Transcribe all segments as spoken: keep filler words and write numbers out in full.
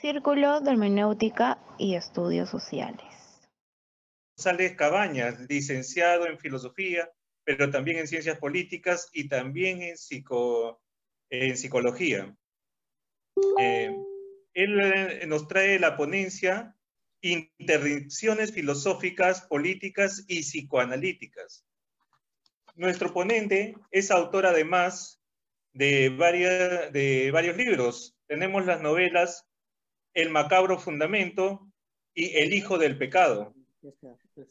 Círculo de Hermenéutica y Estudios Sociales. Sales Cabañas, licenciado en Filosofía, pero también en Ciencias Políticas y también en, psico, en Psicología. Eh, él nos trae la ponencia Interrupciones Filosóficas, Políticas y Psicoanalíticas. Nuestro ponente es autor además de, varias, de varios libros. Tenemos las novelas El Macabro Fundamento y El Hijo del Pecado.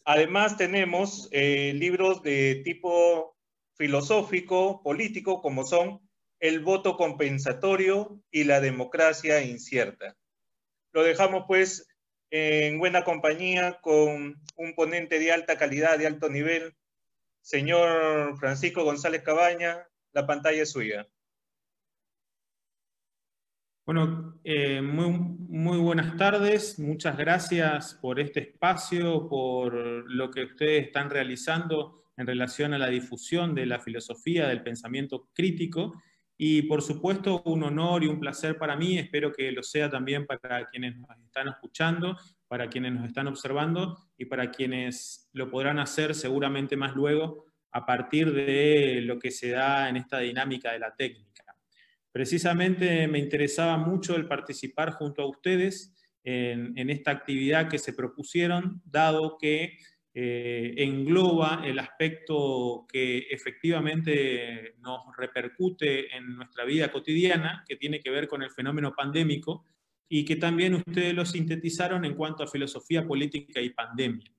Además tenemos eh, libros de tipo filosófico, político, como son El Voto Compensatorio y La Democracia Incierta. Lo dejamos pues en buena compañía con un ponente de alta calidad, de alto nivel, señor Francisco González Cabaña. La pantalla es suya. Bueno, eh, muy, muy buenas tardes, muchas gracias por este espacio, por lo que ustedes están realizando en relación a la difusión de la filosofía, del pensamiento crítico, y por supuesto un honor y un placer para mí, espero que lo sea también para quienes nos están escuchando, para quienes nos están observando y para quienes lo podrán hacer seguramente más luego a partir de lo que se da en esta dinámica de la técnica. Precisamente me interesaba mucho el participar junto a ustedes en, en esta actividad que se propusieron, dado que eh, engloba el aspecto que efectivamente nos repercute en nuestra vida cotidiana, que tiene que ver con el fenómeno pandémico, y que también ustedes lo sintetizaron en cuanto a filosofía política y pandemia.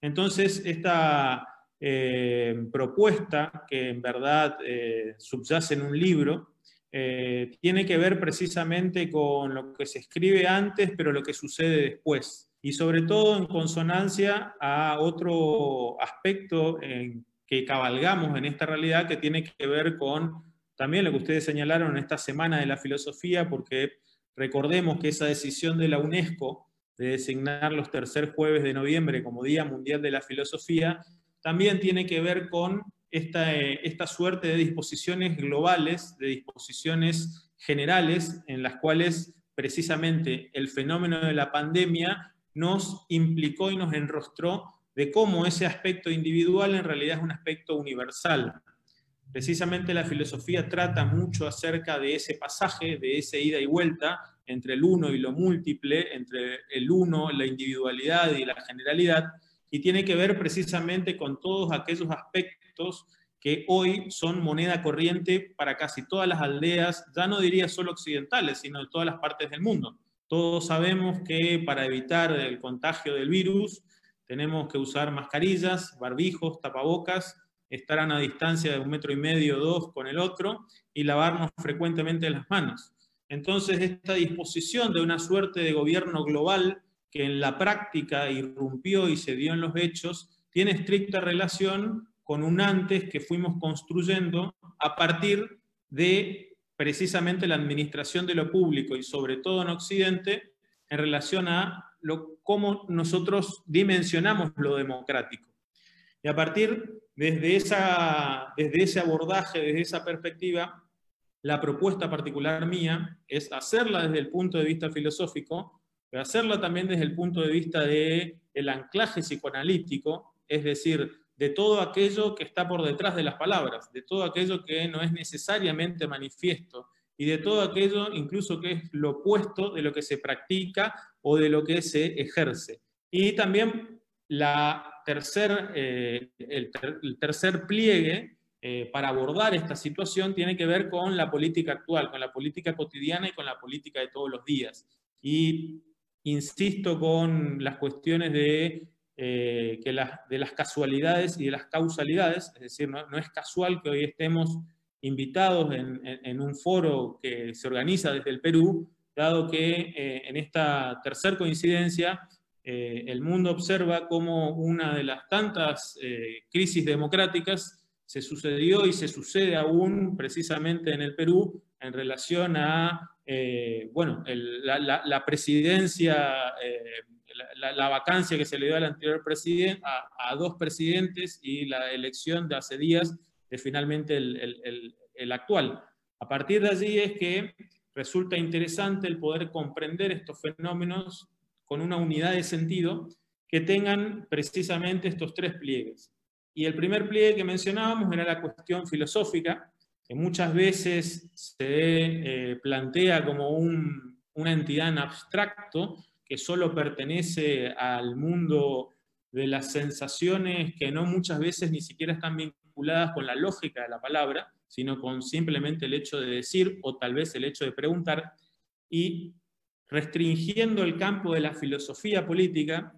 Entonces, esta eh, propuesta, que en verdad eh, subyace en un libro, Eh, tiene que ver precisamente con lo que se escribe antes, pero lo que sucede después. Y sobre todo en consonancia a otro aspecto en que cabalgamos en esta realidad, que tiene que ver con también lo que ustedes señalaron en esta semana de la filosofía, porque recordemos que esa decisión de la UNESCO de designar los tercer jueves de noviembre como Día Mundial de la Filosofía, también tiene que ver con Esta, esta suerte de disposiciones globales, de disposiciones generales, en las cuales precisamente el fenómeno de la pandemia nos implicó y nos enrostró de cómo ese aspecto individual en realidad es un aspecto universal. Precisamente la filosofía trata mucho acerca de ese pasaje, de ese ida y vuelta entre el uno y lo múltiple, entre el uno, la individualidad y la generalidad, y tiene que ver precisamente con todos aquellos aspectos que hoy son moneda corriente para casi todas las aldeas, ya no diría solo occidentales, sino de todas las partes del mundo. Todos sabemos que para evitar el contagio del virus tenemos que usar mascarillas, barbijos, tapabocas, estar a una distancia de un metro y medio o dos con el otro y lavarnos frecuentemente las manos. Entonces esta disposición de una suerte de gobierno global que en la práctica irrumpió y se dio en los hechos, tiene estricta relación con un antes que fuimos construyendo a partir de precisamente la administración de lo público y sobre todo en Occidente en relación a lo, cómo nosotros dimensionamos lo democrático. Y a partir desde, esa, desde ese abordaje, desde esa perspectiva, la propuesta particular mía es hacerla desde el punto de vista filosófico, pero hacerla también desde el punto de vista del anclaje psicoanalítico, es decir, de todo aquello que está por detrás de las palabras, de todo aquello que no es necesariamente manifiesto, y de todo aquello incluso que es lo opuesto de lo que se practica o de lo que se ejerce. Y también la tercer, eh, el, ter el tercer pliegue eh, para abordar esta situación tiene que ver con la política actual, con la política cotidiana y con la política de todos los días. Y insisto con las cuestiones de Eh, que las, de las casualidades y de las causalidades, es decir, no, no es casual que hoy estemos invitados en, en, en un foro que se organiza desde el Perú, dado que eh, en esta tercer coincidencia eh, el mundo observa cómo una de las tantas eh, crisis democráticas se sucedió y se sucede aún precisamente en el Perú en relación a eh, bueno, el, la, la, la presidencia eh, La, la vacancia que se le dio al anterior presidente, a, a dos presidentes y la elección de hace días de finalmente el, el, el, el actual. A partir de allí es que resulta interesante el poder comprender estos fenómenos con una unidad de sentido que tengan precisamente estos tres pliegues. Y el primer pliegue que mencionábamos era la cuestión filosófica, que muchas veces se eh, plantea como un, una entidad en abstracto que solo pertenece al mundo de las sensaciones, que no muchas veces ni siquiera están vinculadas con la lógica de la palabra, sino con simplemente el hecho de decir o tal vez el hecho de preguntar, y restringiendo el campo de la filosofía política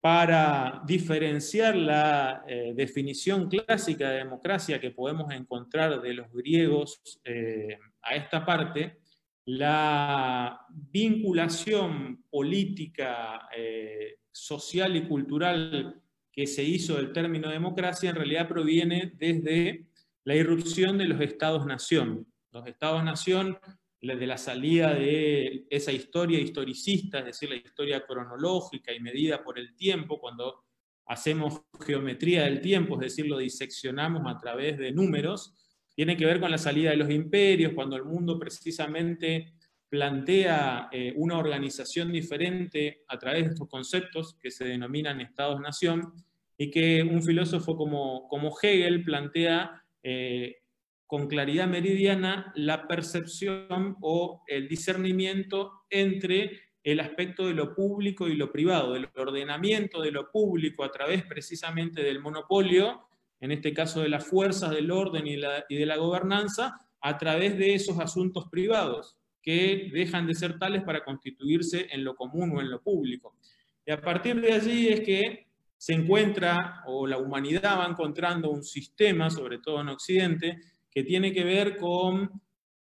para diferenciar la eh, definición clásica de democracia que podemos encontrar de los griegos eh, a esta parte, la vinculación política, eh, social y cultural que se hizo del término democracia en realidad proviene desde la irrupción de los estados-nación. Los estados-nación, de la salida de esa historia historicista, es decir, la historia cronológica y medida por el tiempo, cuando hacemos geometría del tiempo, es decir, lo diseccionamos a través de números, tiene que ver con la salida de los imperios, cuando el mundo precisamente plantea eh, una organización diferente a través de estos conceptos que se denominan estados-nación, y que un filósofo como, como Hegel plantea Eh, con claridad meridiana la percepción o el discernimiento entre el aspecto de lo público y lo privado, del ordenamiento de lo público a través precisamente del monopolio, en este caso de las fuerzas del orden y, la, y de la gobernanza, a través de esos asuntos privados que dejan de ser tales para constituirse en lo común o en lo público. Y a partir de allí es que se encuentra, o la humanidad va encontrando un sistema, sobre todo en Occidente, que tiene que ver con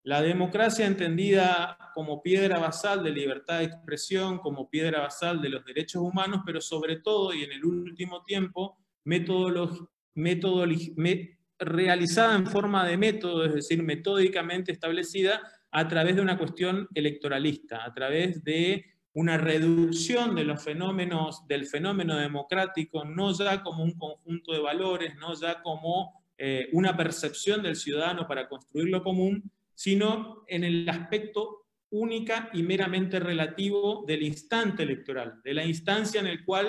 la democracia entendida como piedra basal de libertad de expresión, como piedra basal de los derechos humanos, pero sobre todo, y en el último tiempo, metodolog- metodolog- me- realizada en forma de método, es decir, metódicamente establecida a través de una cuestión electoralista, a través de una reducción de los fenómenos, del fenómeno democrático, no ya como un conjunto de valores, no ya como eh, una percepción del ciudadano para construir lo común, sino en el aspecto única y meramente relativo del instante electoral, de la instancia en el cual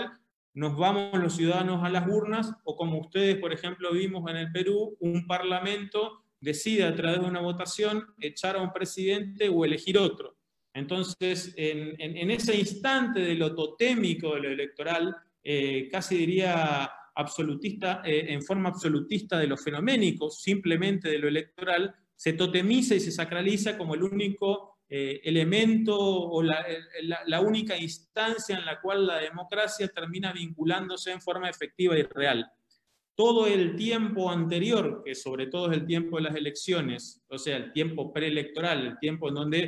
nos vamos los ciudadanos a las urnas, o como ustedes, por ejemplo, vimos en el Perú, un parlamento decide a través de una votación echar a un presidente o elegir otro. Entonces, en, en, en ese instante de lo totémico, de lo electoral, eh, casi diría absolutista, eh, en forma absolutista de lo fenoménico, simplemente de lo electoral, se totemiza y se sacraliza como el único eh, elemento o la, la, la única instancia en la cual la democracia termina vinculándose en forma efectiva y real. Todo el tiempo anterior, que sobre todo es el tiempo de las elecciones, o sea, el tiempo preelectoral, el tiempo en donde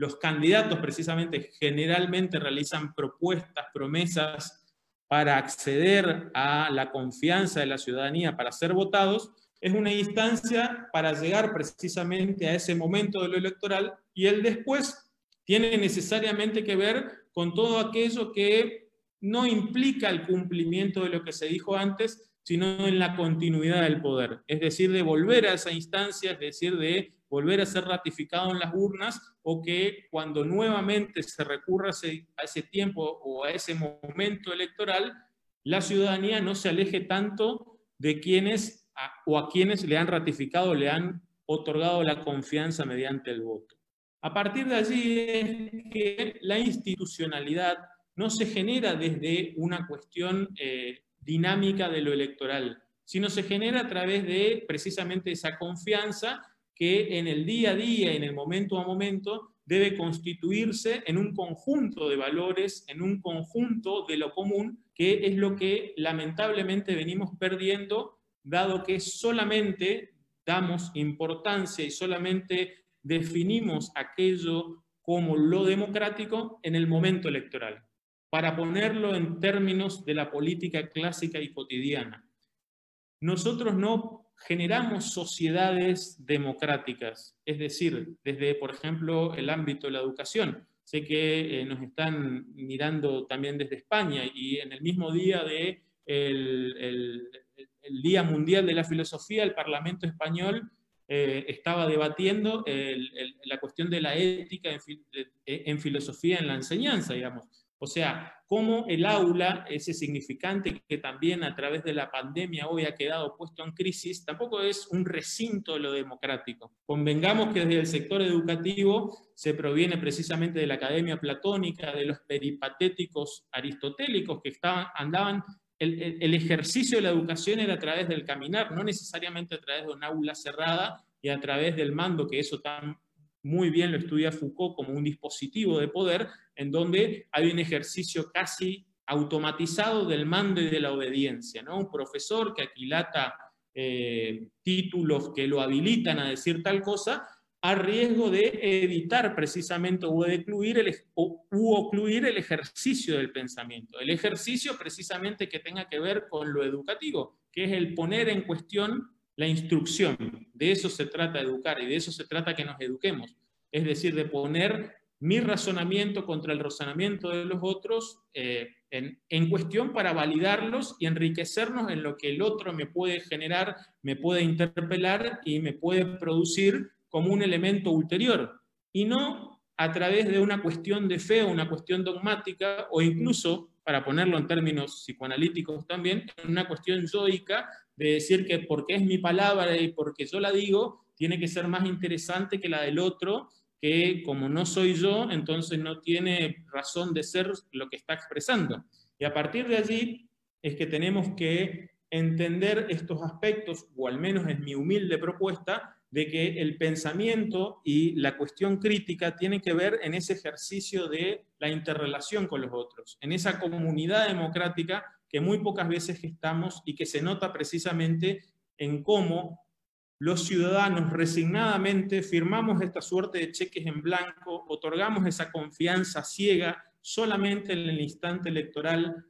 los candidatos precisamente generalmente realizan propuestas, promesas para acceder a la confianza de la ciudadanía para ser votados, es una instancia para llegar precisamente a ese momento de lo electoral, y el después tiene necesariamente que ver con todo aquello que no implica el cumplimiento de lo que se dijo antes, sino en la continuidad del poder, es decir, de volver a esa instancia, es decir, de volver a ser ratificado en las urnas, o que cuando nuevamente se recurra a ese tiempo o a ese momento electoral, la ciudadanía no se aleje tanto de quienes a, o a quienes le han ratificado, le han otorgado la confianza mediante el voto. A partir de allí es que la institucionalidad no se genera desde una cuestión eh, dinámica de lo electoral, sino se genera a través de precisamente esa confianza que en el día a día, en el momento a momento, debe constituirse en un conjunto de valores, en un conjunto de lo común, que es lo que lamentablemente venimos perdiendo, dado que solamente damos importancia y solamente definimos aquello como lo democrático en el momento electoral, para ponerlo en términos de la política clásica y cotidiana. Nosotros no generamos sociedades democráticas, es decir, desde, por ejemplo, el ámbito de la educación. Sé que eh, nos están mirando también desde España, y en el mismo día del de el, el Día Mundial de la Filosofía, el Parlamento Español eh, estaba debatiendo el, el, la cuestión de la ética en, de, en filosofía en la enseñanza, digamos. O sea, cómo el aula, ese significante que también a través de la pandemia hoy ha quedado puesto en crisis, tampoco es un recinto de lo democrático. Convengamos que desde el sector educativo se proviene precisamente de la academia platónica, de los peripatéticos aristotélicos que estaban, andaban, el, el, el ejercicio de la educación era a través del caminar, no necesariamente a través de un aula cerrada y a través del mando, que eso tan... muy bien lo estudia Foucault como un dispositivo de poder en donde hay un ejercicio casi automatizado del mando y de la obediencia, ¿no? Un profesor que aquilata eh, títulos que lo habilitan a decir tal cosa a riesgo de evitar precisamente o de excluir el, o, u ocluir el ejercicio del pensamiento. El ejercicio precisamente que tenga que ver con lo educativo, que es el poner en cuestión la instrucción, de eso se trata educar y de eso se trata que nos eduquemos. Es decir, de poner mi razonamiento contra el razonamiento de los otros eh, en, en cuestión para validarlos y enriquecernos en lo que el otro me puede generar, me puede interpelar y me puede producir como un elemento ulterior. Y no a través de una cuestión de fe, una cuestión dogmática o incluso, para ponerlo en términos psicoanalíticos también, una cuestión yoica, de decir que porque es mi palabra y porque yo la digo, tiene que ser más interesante que la del otro, que como no soy yo, entonces no tiene razón de ser lo que está expresando. Y a partir de allí es que tenemos que entender estos aspectos, o al menos es mi humilde propuesta, de que el pensamiento y la cuestión crítica tienen que ver en ese ejercicio de la interrelación con los otros, en esa comunidad democrática que muy pocas veces gestamos y que se nota precisamente en cómo los ciudadanos resignadamente firmamos esta suerte de cheques en blanco, otorgamos esa confianza ciega solamente en el instante electoral,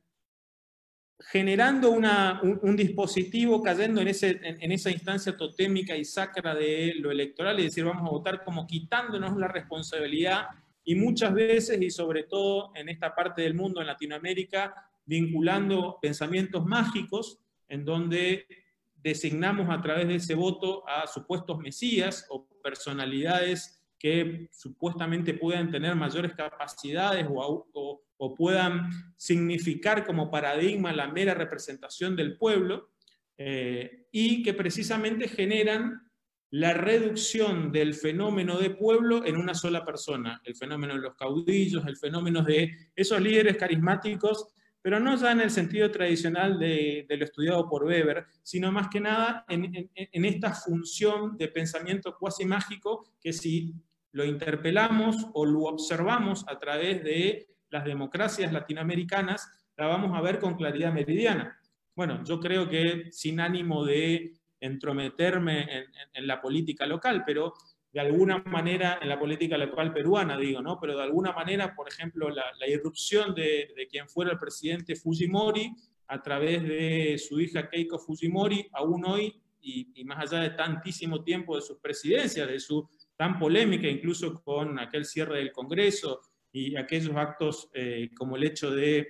generando una, un, un dispositivo cayendo en, ese, en, en esa instancia totémica y sacra de lo electoral, es decir, vamos a votar como quitándonos la responsabilidad y muchas veces, y sobre todo en esta parte del mundo, en Latinoamérica, vinculando pensamientos mágicos en donde designamos a través de ese voto a supuestos mesías o personalidades que supuestamente puedan tener mayores capacidades o, o, o puedan significar como paradigma la mera representación del pueblo eh, y que precisamente generan la reducción del fenómeno de pueblo en una sola persona, el fenómeno de los caudillos, el fenómeno de esos líderes carismáticos, pero no ya en el sentido tradicional de, de lo estudiado por Weber, sino más que nada en, en, en esta función de pensamiento cuasi mágico que si lo interpelamos o lo observamos a través de las democracias latinoamericanas, la vamos a ver con claridad meridiana. Bueno, yo creo que sin ánimo de entrometerme en, en, en la política local, pero de alguna manera, en la política local peruana, digo, ¿no? Pero de alguna manera, por ejemplo, la, la irrupción de, de quien fuera el presidente Fujimori a través de su hija Keiko Fujimori, aún hoy, y, y más allá de tantísimo tiempo de sus presidencias, de su tan polémica, incluso con aquel cierre del Congreso y aquellos actos eh, como el hecho de,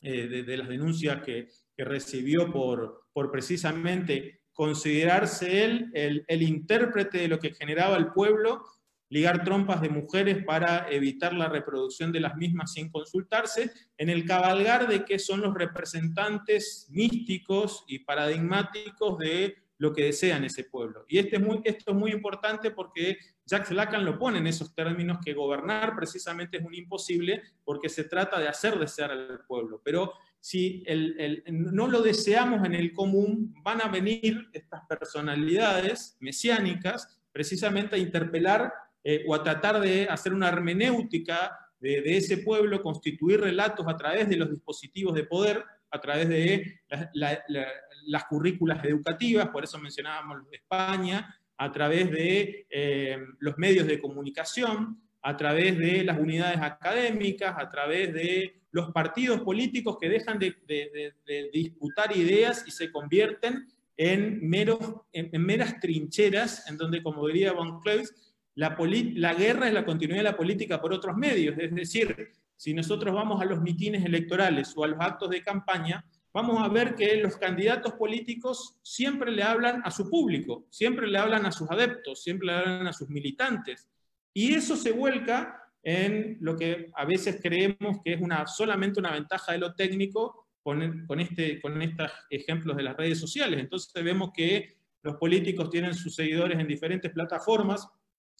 eh, de, de las denuncias que, que recibió por, por precisamente considerarse él el, el intérprete de lo que generaba el pueblo, ligar trompas de mujeres para evitar la reproducción de las mismas sin consultarse, en el cabalgar de que son los representantes místicos y paradigmáticos de lo que desean ese pueblo. Y este es muy, esto es muy importante porque Jacques Lacan lo pone en esos términos que gobernar precisamente es un imposible porque se trata de hacer desear al pueblo. Pero si el, el, no lo deseamos en el común, van a venir estas personalidades mesiánicas precisamente a interpelar eh, o a tratar de hacer una hermenéutica de, de ese pueblo, constituir relatos a través de los dispositivos de poder, a través de la, la, la, las currículas educativas, por eso mencionábamos España, a través de eh, los medios de comunicación, a través de las unidades académicas, a través de los partidos políticos que dejan de, de, de, de disputar ideas y se convierten en, meros, en, en meras trincheras, en donde, como diría von Clausewitz, la, la guerra es la continuidad de la política por otros medios. Es decir, si nosotros vamos a los mitines electorales o a los actos de campaña, vamos a ver que los candidatos políticos siempre le hablan a su público, siempre le hablan a sus adeptos, siempre le hablan a sus militantes. Y eso se vuelca en lo que a veces creemos que es una, solamente una ventaja de lo técnico con, con, este, con estos ejemplos de las redes sociales. Entonces vemos que los políticos tienen sus seguidores en diferentes plataformas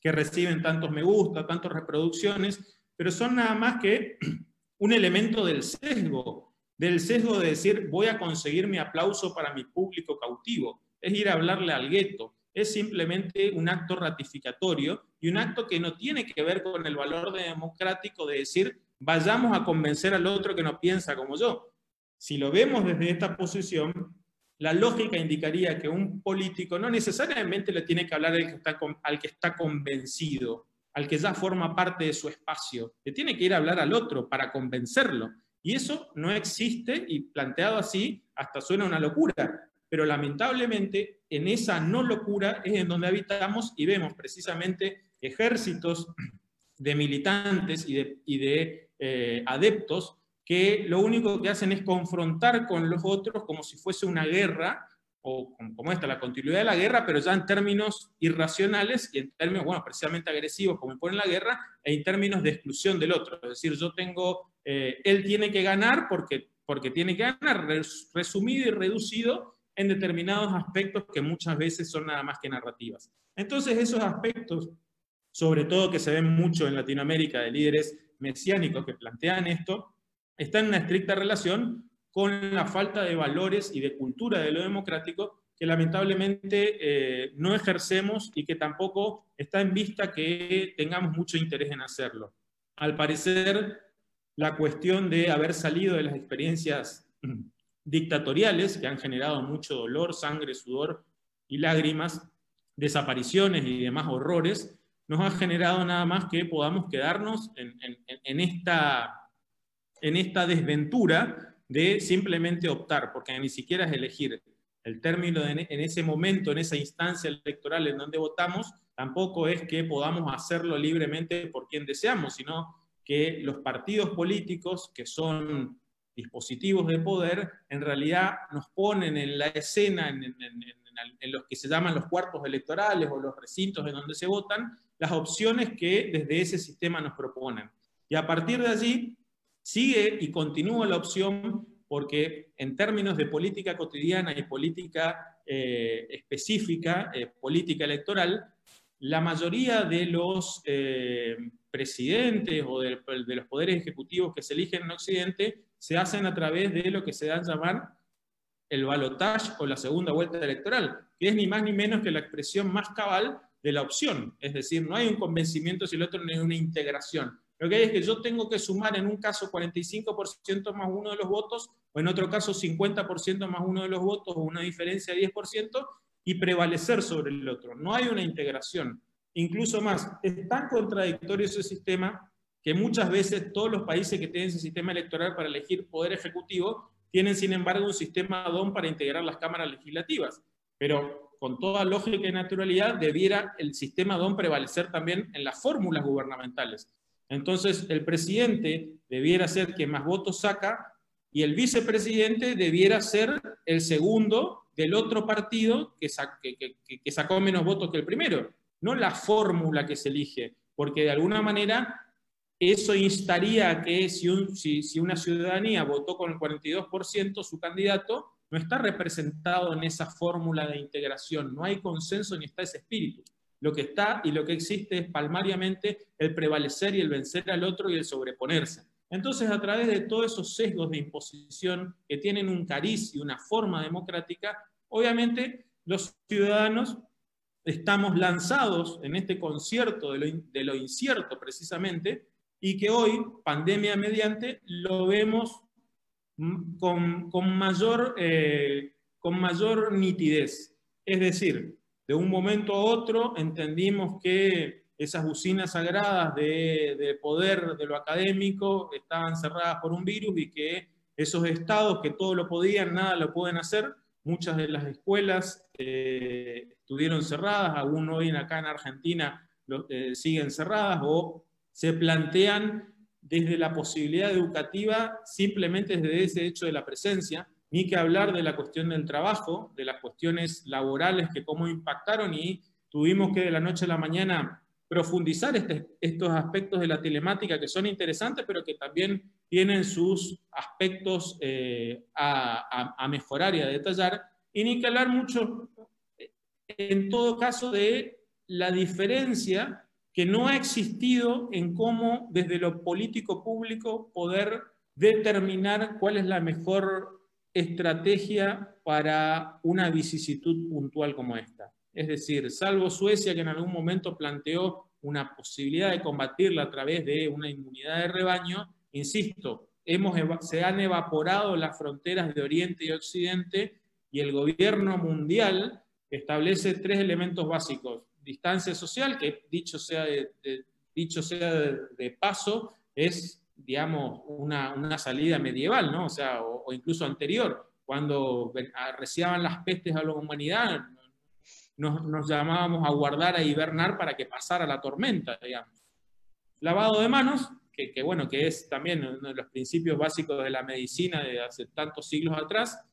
que reciben tantos me gusta, tantas reproducciones, pero son nada más que un elemento del sesgo. Del sesgo de decir, voy a conseguir mi aplauso para mi público cautivo. Es ir a hablarle al gueto. Es simplemente un acto ratificatorio y un acto que no tiene que ver con el valor democrático de decir, vayamos a convencer al otro que no piensa como yo. Si lo vemos desde esta posición, la lógica indicaría que un político no necesariamente le tiene que hablar al que está, al que está convencido, al que ya forma parte de su espacio. Le tiene que ir a hablar al otro para convencerlo. Y eso no existe, y planteado así, hasta suena una locura. Pero lamentablemente, en esa no locura es en donde habitamos y vemos precisamente ejércitos de militantes y de, y de eh, adeptos que lo único que hacen es confrontar con los otros como si fuese una guerra, o como esta, la continuidad de la guerra, pero ya en términos irracionales y en términos, bueno, precisamente agresivos, como impone la guerra, e en términos de exclusión del otro. Es decir, yo tengo, eh, él tiene que ganar porque, porque tiene que ganar, resumido y reducido en determinados aspectos que muchas veces son nada más que narrativas. Entonces esos aspectos, sobre todo que se ven mucho en Latinoamérica de líderes mesiánicos que plantean esto, están en una estricta relación con la falta de valores y de cultura de lo democrático que lamentablemente eh, no ejercemos y que tampoco está en vista que tengamos mucho interés en hacerlo. Al parecer, la cuestión de haber salido de las experiencias dictatoriales que han generado mucho dolor, sangre, sudor y lágrimas, desapariciones y demás horrores, nos ha generado nada más que podamos quedarnos en, en, en, esta, en esta desventura de simplemente optar, porque ni siquiera es elegir. El término de en ese momento, en esa instancia electoral en donde votamos, tampoco es que podamos hacerlo libremente por quien deseamos, sino que los partidos políticos, que son dispositivos de poder, en realidad nos ponen en la escena, en, en, en, en los que se llaman los cuartos electorales o los recintos en donde se votan, las opciones que desde ese sistema nos proponen. Y a partir de allí, sigue y continúa la opción porque en términos de política cotidiana y política eh, específica, eh, política electoral, la mayoría de los eh, presidentes o de, de los poderes ejecutivos que se eligen en Occidente se hacen a través de lo que se da a llamar el balotaje o la segunda vuelta electoral, que es ni más ni menos que la expresión más cabal de la opción. Es decir, no hay un convencimiento si el otro no es una integración. Lo que hay es que yo tengo que sumar en un caso cuarenta y cinco por ciento más uno de los votos, o en otro caso cincuenta por ciento más uno de los votos, o una diferencia de diez por ciento, y prevalecer sobre el otro. No hay una integración. Incluso más, es tan contradictorio ese sistema que muchas veces todos los países que tienen ese sistema electoral para elegir poder ejecutivo tienen, sin embargo, un sistema ad-hoc para integrar las cámaras legislativas. Pero con toda lógica y naturalidad debiera el sistema ad-hoc prevalecer también en las fórmulas gubernamentales. Entonces, el presidente debiera ser quien más votos saca y el vicepresidente debiera ser el segundo del otro partido que, sa que, que, que sacó menos votos que el primero. No la fórmula que se elige, porque de alguna manera eso instaría a que si, un, si, si una ciudadanía votó con el cuarenta y dos por ciento su candidato, no está representado en esa fórmula de integración, no hay consenso ni está ese espíritu. Lo que está y lo que existe es palmariamente el prevalecer y el vencer al otro y el sobreponerse. Entonces, a través de todos esos sesgos de imposición que tienen un cariz y una forma democrática, obviamente los ciudadanos estamos lanzados en este concierto de lo, de lo incierto precisamente, y que hoy, pandemia mediante, lo vemos con, con, mayor, eh, con mayor nitidez. Es decir, de un momento a otro entendimos que esas usinas sagradas de, de poder de lo académico estaban cerradas por un virus y que esos estados que todo lo podían, nada lo pueden hacer. Muchas de las escuelas eh, estuvieron cerradas, aún hoy acá en Argentina lo, eh, siguen cerradas o se plantean desde la posibilidad educativa simplemente desde ese hecho de la presencia. ni que hablar de la cuestión del trabajo, de las cuestiones laborales que cómo impactaron, y tuvimos que de la noche a la mañana profundizar este, estos aspectos de la telemática que son interesantes, pero que también tienen sus aspectos eh, a, a, a mejorar y a detallar, y ni que hablar mucho, en todo caso, de la diferencia que no ha existido en cómo desde lo político público poder determinar cuál es la mejor estrategia para una vicisitud puntual como esta. Es decir, salvo Suecia, que en algún momento planteó una posibilidad de combatirla a través de una inmunidad de rebaño, insisto, hemos, se han evaporado las fronteras de Oriente y Occidente, y el gobierno mundial establece tres elementos básicos. Distancia social, que dicho sea de, de, dicho sea de, de paso, es, digamos, una, una salida medieval, ¿no? O sea, o, o incluso anterior, cuando arreciaban las pestes a la humanidad, nos, nos llamábamos a guardar, a hibernar para que pasara la tormenta, digamos. Lavado de manos, que, que bueno, que es también uno de los principios básicos de la medicina de hace tantos siglos atrás,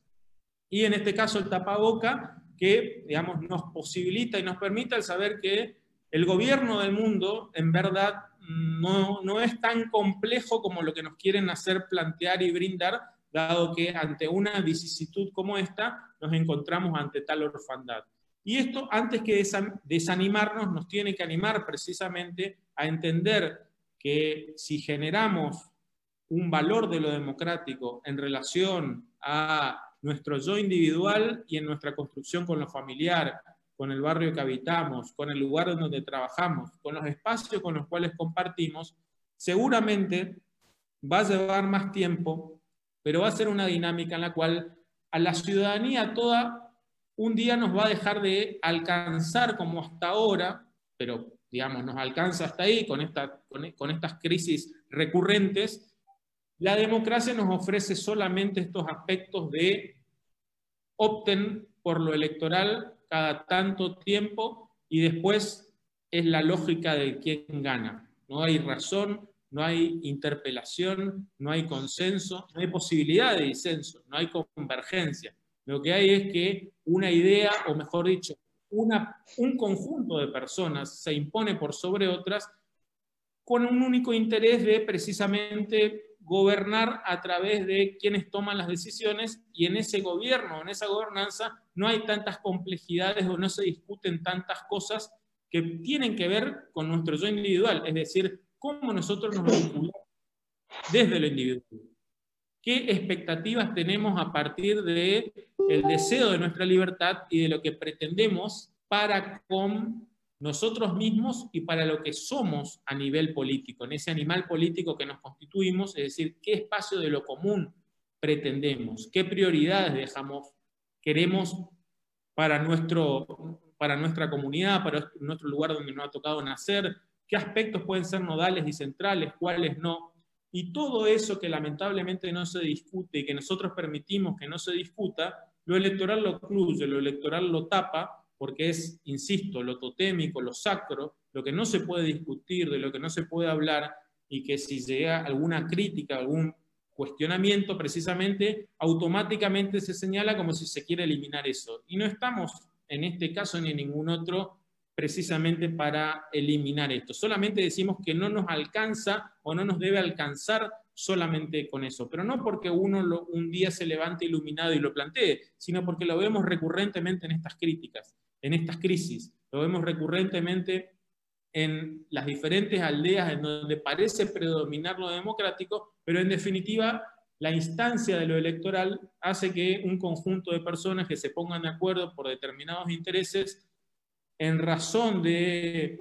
y en este caso el tapaboca, que, digamos, nos posibilita y nos permite el saber que el gobierno del mundo, en verdad, no, no es tan complejo como lo que nos quieren hacer plantear y brindar, dado que ante una vicisitud como esta nos encontramos ante tal orfandad. Y esto, antes que desanimarnos, nos tiene que animar precisamente a entender que si generamos un valor de lo democrático en relación a nuestro yo individual y en nuestra construcción con lo familiar, con el barrio que habitamos, con el lugar en donde trabajamos, con los espacios con los cuales compartimos, seguramente va a llevar más tiempo, pero va a ser una dinámica en la cual a la ciudadanía toda un día nos va a dejar de alcanzar como hasta ahora, pero digamos nos alcanza hasta ahí con, esta, con, con estas crisis recurrentes. La democracia nos ofrece solamente estos aspectos de opten por lo electoral cada tanto tiempo y después es la lógica de quién gana. No hay razón, no hay interpelación, no hay consenso, no hay posibilidad de disenso, no hay convergencia. Lo que hay es que una idea, o mejor dicho, una, un conjunto de personas se impone por sobre otras con un único interés de precisamente gobernar a través de quienes toman las decisiones, y en ese gobierno, en esa gobernanza, no hay tantas complejidades o no se discuten tantas cosas que tienen que ver con nuestro yo individual, es decir, cómo nosotros nos vinculamos desde lo individual. ¿Qué expectativas tenemos a partir del deseo de nuestra libertad y de lo que pretendemos para con nosotros mismos y para lo que somos a nivel político, en ese animal político que nos constituimos? Es decir, qué espacio de lo común pretendemos, qué prioridades dejamos, queremos para, nuestro, para nuestra comunidad, para nuestro lugar donde nos ha tocado nacer, qué aspectos pueden ser nodales y centrales, cuáles no, y todo eso que lamentablemente no se discute y que nosotros permitimos que no se discuta, lo electoral lo excluye, lo electoral lo tapa, porque es, insisto, lo totémico, lo sacro, lo que no se puede discutir, de lo que no se puede hablar, y que si llega alguna crítica, algún cuestionamiento, precisamente, automáticamente se señala como si se quiere eliminar eso. Y no estamos, en este caso ni en ningún otro, precisamente para eliminar esto. Solamente decimos que no nos alcanza o no nos debe alcanzar solamente con eso, pero no porque uno lo, un día se levante iluminado y lo plantee, sino porque lo vemos recurrentemente en estas críticas, en estas crisis, lo vemos recurrentemente en las diferentes aldeas en donde parece predominar lo democrático, pero en definitiva la instancia de lo electoral hace que un conjunto de personas que se pongan de acuerdo por determinados intereses en razón de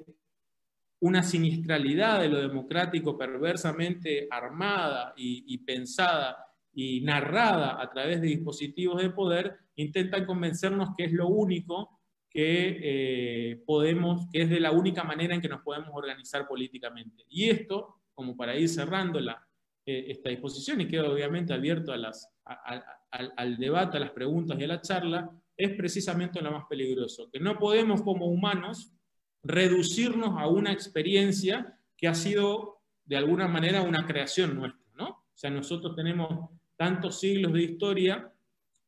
una siniestralidad de lo democrático perversamente armada y, y pensada y narrada a través de dispositivos de poder, intentan convencernos que es lo único que eh, podemos, que es de la única manera en que nos podemos organizar políticamente. Y esto, como para ir cerrando la, eh, esta disposición, y quedo obviamente abierto a las, a, a, al, al debate, a las preguntas y a la charla, es precisamente lo más peligroso, que no podemos como humanos reducirnos a una experiencia que ha sido de alguna manera una creación nuestra, ¿no? O sea, nosotros tenemos tantos siglos de historia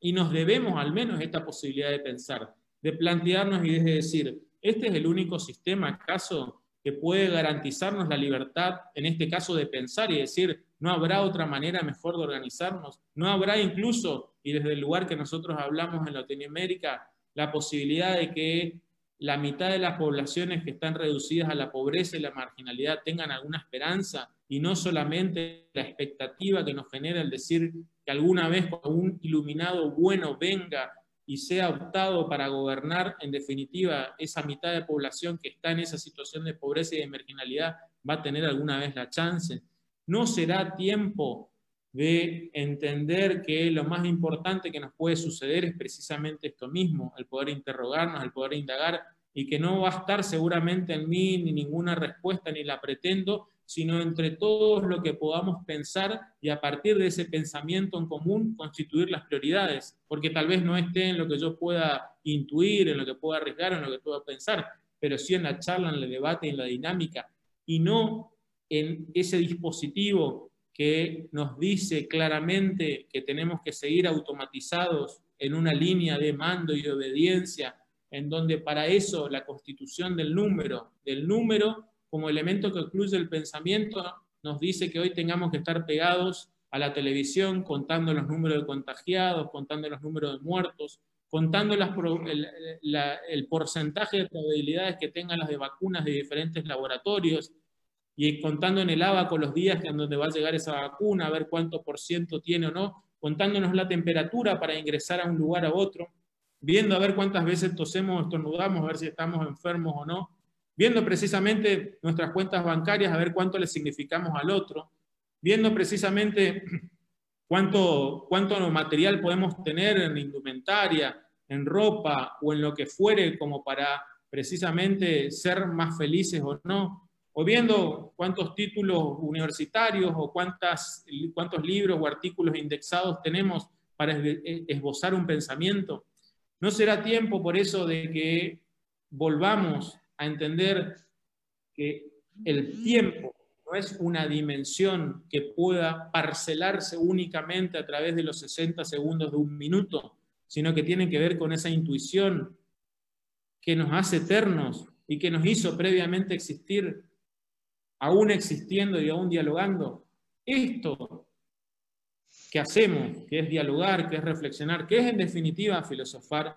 y nos debemos al menos esta posibilidad de pensar, de plantearnos y de decir, ¿este es el único sistema acaso que puede garantizarnos la libertad, en este caso de pensar y decir, no habrá otra manera mejor de organizarnos? ¿No habrá incluso, y desde el lugar que nosotros hablamos en Latinoamérica, la posibilidad de que la mitad de las poblaciones que están reducidas a la pobreza y la marginalidad tengan alguna esperanza y no solamente la expectativa que nos genera el decir que alguna vez un iluminado bueno venga y sea optado para gobernar, en definitiva, esa mitad de población que está en esa situación de pobreza y de marginalidad va a tener alguna vez la chance? ¿No será tiempo de entender que lo más importante que nos puede suceder es precisamente esto mismo, el poder interrogarnos, el poder indagar, y que no va a estar seguramente en mí ni ninguna respuesta, ni la pretendo, sino entre todos lo que podamos pensar y a partir de ese pensamiento en común constituir las prioridades? Porque tal vez no esté en lo que yo pueda intuir, en lo que pueda arriesgar, en lo que pueda pensar, pero sí en la charla, en el debate, en la dinámica, y no en ese dispositivo que nos dice claramente que tenemos que seguir automatizados en una línea de mando y de obediencia, en donde para eso la constitución del número, del número como elemento que incluye el pensamiento, nos dice que hoy tengamos que estar pegados a la televisión contando los números de contagiados, contando los números de muertos, contando las, el, la, el porcentaje de probabilidades que tengan las de vacunas de diferentes laboratorios, y contando en el ábaco los días en donde va a llegar esa vacuna, a ver cuánto por ciento tiene o no, contándonos la temperatura para ingresar a un lugar a otro, viendo a ver cuántas veces tosemos o estornudamos, a ver si estamos enfermos o no, viendo precisamente nuestras cuentas bancarias, a ver cuánto le significamos al otro, viendo precisamente cuánto, cuánto material podemos tener en indumentaria, en ropa o en lo que fuere, como para precisamente ser más felices o no, o viendo cuántos títulos universitarios o cuántas, cuántos libros o artículos indexados tenemos para esbozar un pensamiento. ¿No será tiempo por eso de que volvamos a entender que el tiempo no es una dimensión que pueda parcelarse únicamente a través de los sesenta segundos de un minuto, sino que tiene que ver con esa intuición que nos hace eternos y que nos hizo previamente existir, aún existiendo y aún dialogando? Esto que hacemos, que es dialogar, que es reflexionar, que es en definitiva filosofar,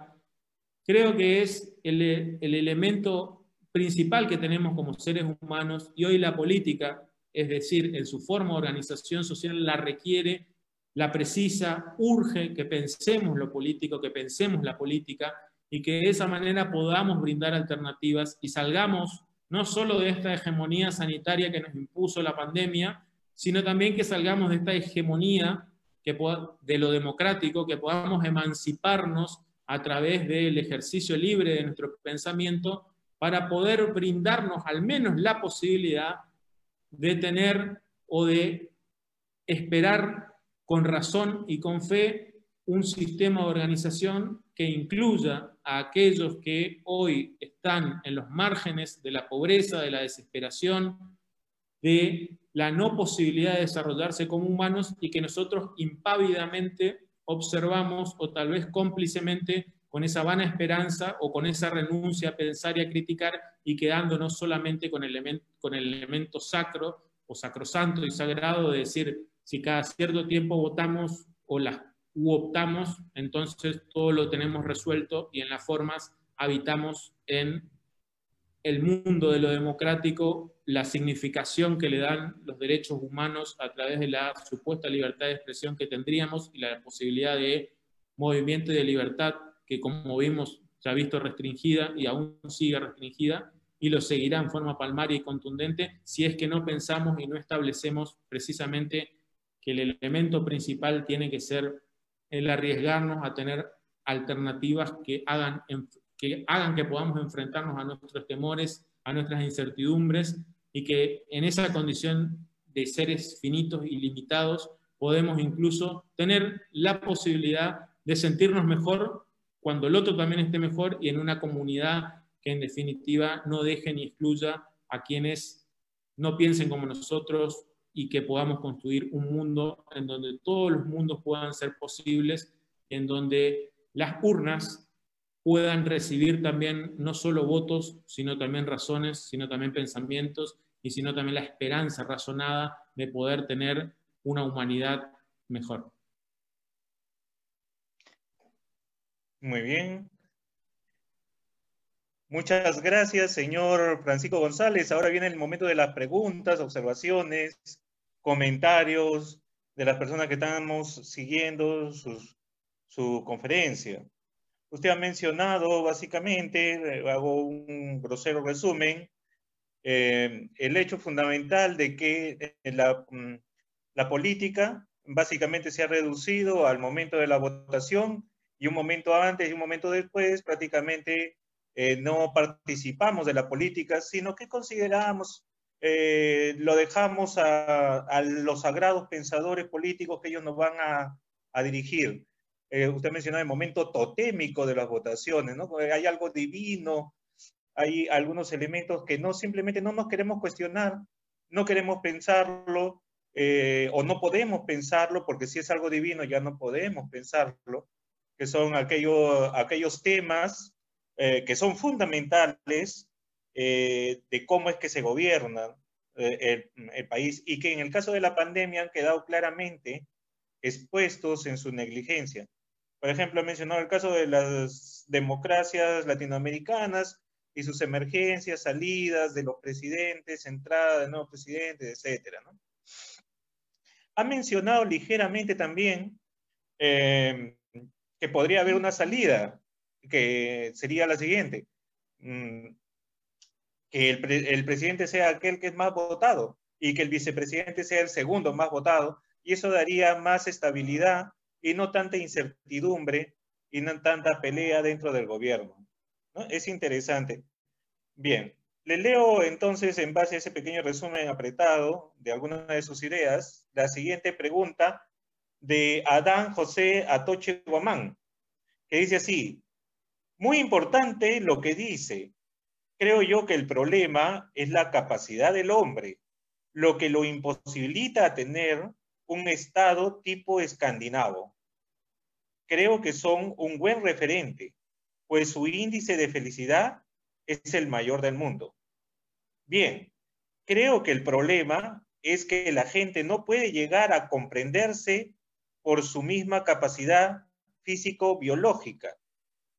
creo que es el, el elemento principal que tenemos como seres humanos, y hoy la política, es decir, en su forma de organización social, la requiere, la precisa, urge que pensemos lo político, que pensemos la política, y que de esa manera podamos brindar alternativas y salgamos no solo de esta hegemonía sanitaria que nos impuso la pandemia, sino también que salgamos de esta hegemonía que pueda, de lo democrático, que podamos emanciparnos a través del ejercicio libre de nuestro pensamiento para poder brindarnos al menos la posibilidad de tener o de esperar con razón y con fe un sistema de organización que incluya a aquellos que hoy están en los márgenes de la pobreza, de la desesperación, de la no posibilidad de desarrollarse como humanos, y que nosotros impávidamente observamos, o tal vez cómplicemente, con esa vana esperanza o con esa renuncia a pensar y a criticar, y quedándonos solamente con el, con el elemento sacro o sacrosanto y sagrado de decir, si cada cierto tiempo votamos o las u optamos, entonces todo lo tenemos resuelto, y en las formas habitamos en el mundo de lo democrático la significación que le dan los derechos humanos a través de la supuesta libertad de expresión que tendríamos y la posibilidad de movimiento y de libertad que, como vimos, se ha visto restringida y aún sigue restringida, y lo seguirá en forma palmaria y contundente si es que no pensamos y no establecemos precisamente que el elemento principal tiene que ser el arriesgarnos a tener alternativas que hagan, que hagan que podamos enfrentarnos a nuestros temores, a nuestras incertidumbres, y que en esa condición de seres finitos y limitados podemos incluso tener la posibilidad de sentirnos mejor cuando el otro también esté mejor, y en una comunidad que en definitiva no deje ni excluya a quienes no piensen como nosotros, y que podamos construir un mundo en donde todos los mundos puedan ser posibles en donde las urnas puedan recibir también no solo votos, sino también razones, sino también pensamientos, y sino también la esperanza razonada de poder tener una humanidad mejor. Muy bien. Muchas gracias, señor Francisco González. Ahora viene el momento de las preguntas, observaciones, comentarios de las personas que estamos siguiendo sus, su conferencia. Usted ha mencionado básicamente, hago un grosero resumen, eh, el hecho fundamental de que la, la política básicamente se ha reducido al momento de la votación, y un momento antes y un momento después prácticamente eh, no participamos de la política, sino que consideramos, eh, lo dejamos a, a los sagrados pensadores políticos que ellos nos van a, a dirigir. Eh, usted mencionaba el momento totémico de las votaciones, ¿no? Hay algo divino, hay algunos elementos que no, simplemente no nos queremos cuestionar, no queremos pensarlo, eh, o no podemos pensarlo, porque si es algo divino ya no podemos pensarlo, que son aquello, aquellos temas eh, que son fundamentales eh, de cómo es que se gobierna eh, el, el país, y que en el caso de la pandemia han quedado claramente expuestos en su negligencia. Por ejemplo, he mencionado el caso de las democracias latinoamericanas y sus emergencias, salidas de los presidentes, entrada de nuevos presidentes, etcétera, ¿no? Ha mencionado ligeramente también eh, que podría haber una salida, que sería la siguiente, que el, pre el presidente sea aquel que es más votado y que el vicepresidente sea el segundo más votado, y eso daría más estabilidad y no tanta incertidumbre y no tanta pelea dentro del gobierno, ¿no? Es interesante. Bien, le leo entonces, en base a ese pequeño resumen apretado de algunas de sus ideas, la siguiente pregunta de Adán José Atoche Guamán, que dice así: muy importante lo que dice. Creo yo que el problema es la capacidad del hombre, lo que lo imposibilita a tener un estado tipo escandinavo. Creo que son un buen referente, pues su índice de felicidad es el mayor del mundo. Bien, creo que el problema es que la gente no puede llegar a comprenderse por su misma capacidad físico-biológica.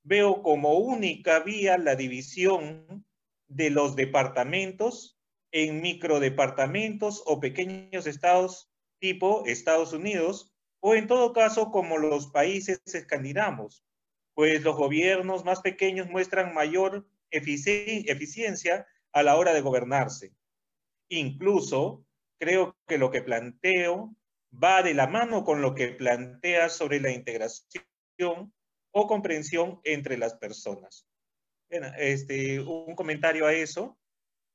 Veo como única vía la división de los departamentos en microdepartamentos o pequeños estados tipo Estados Unidos, o en todo caso como los países escandinavos, pues los gobiernos más pequeños muestran mayor efici- eficiencia a la hora de gobernarse. Incluso creo que lo que planteo va de la mano con lo que plantea sobre la integración o comprensión entre las personas. Bueno, este, un comentario a eso.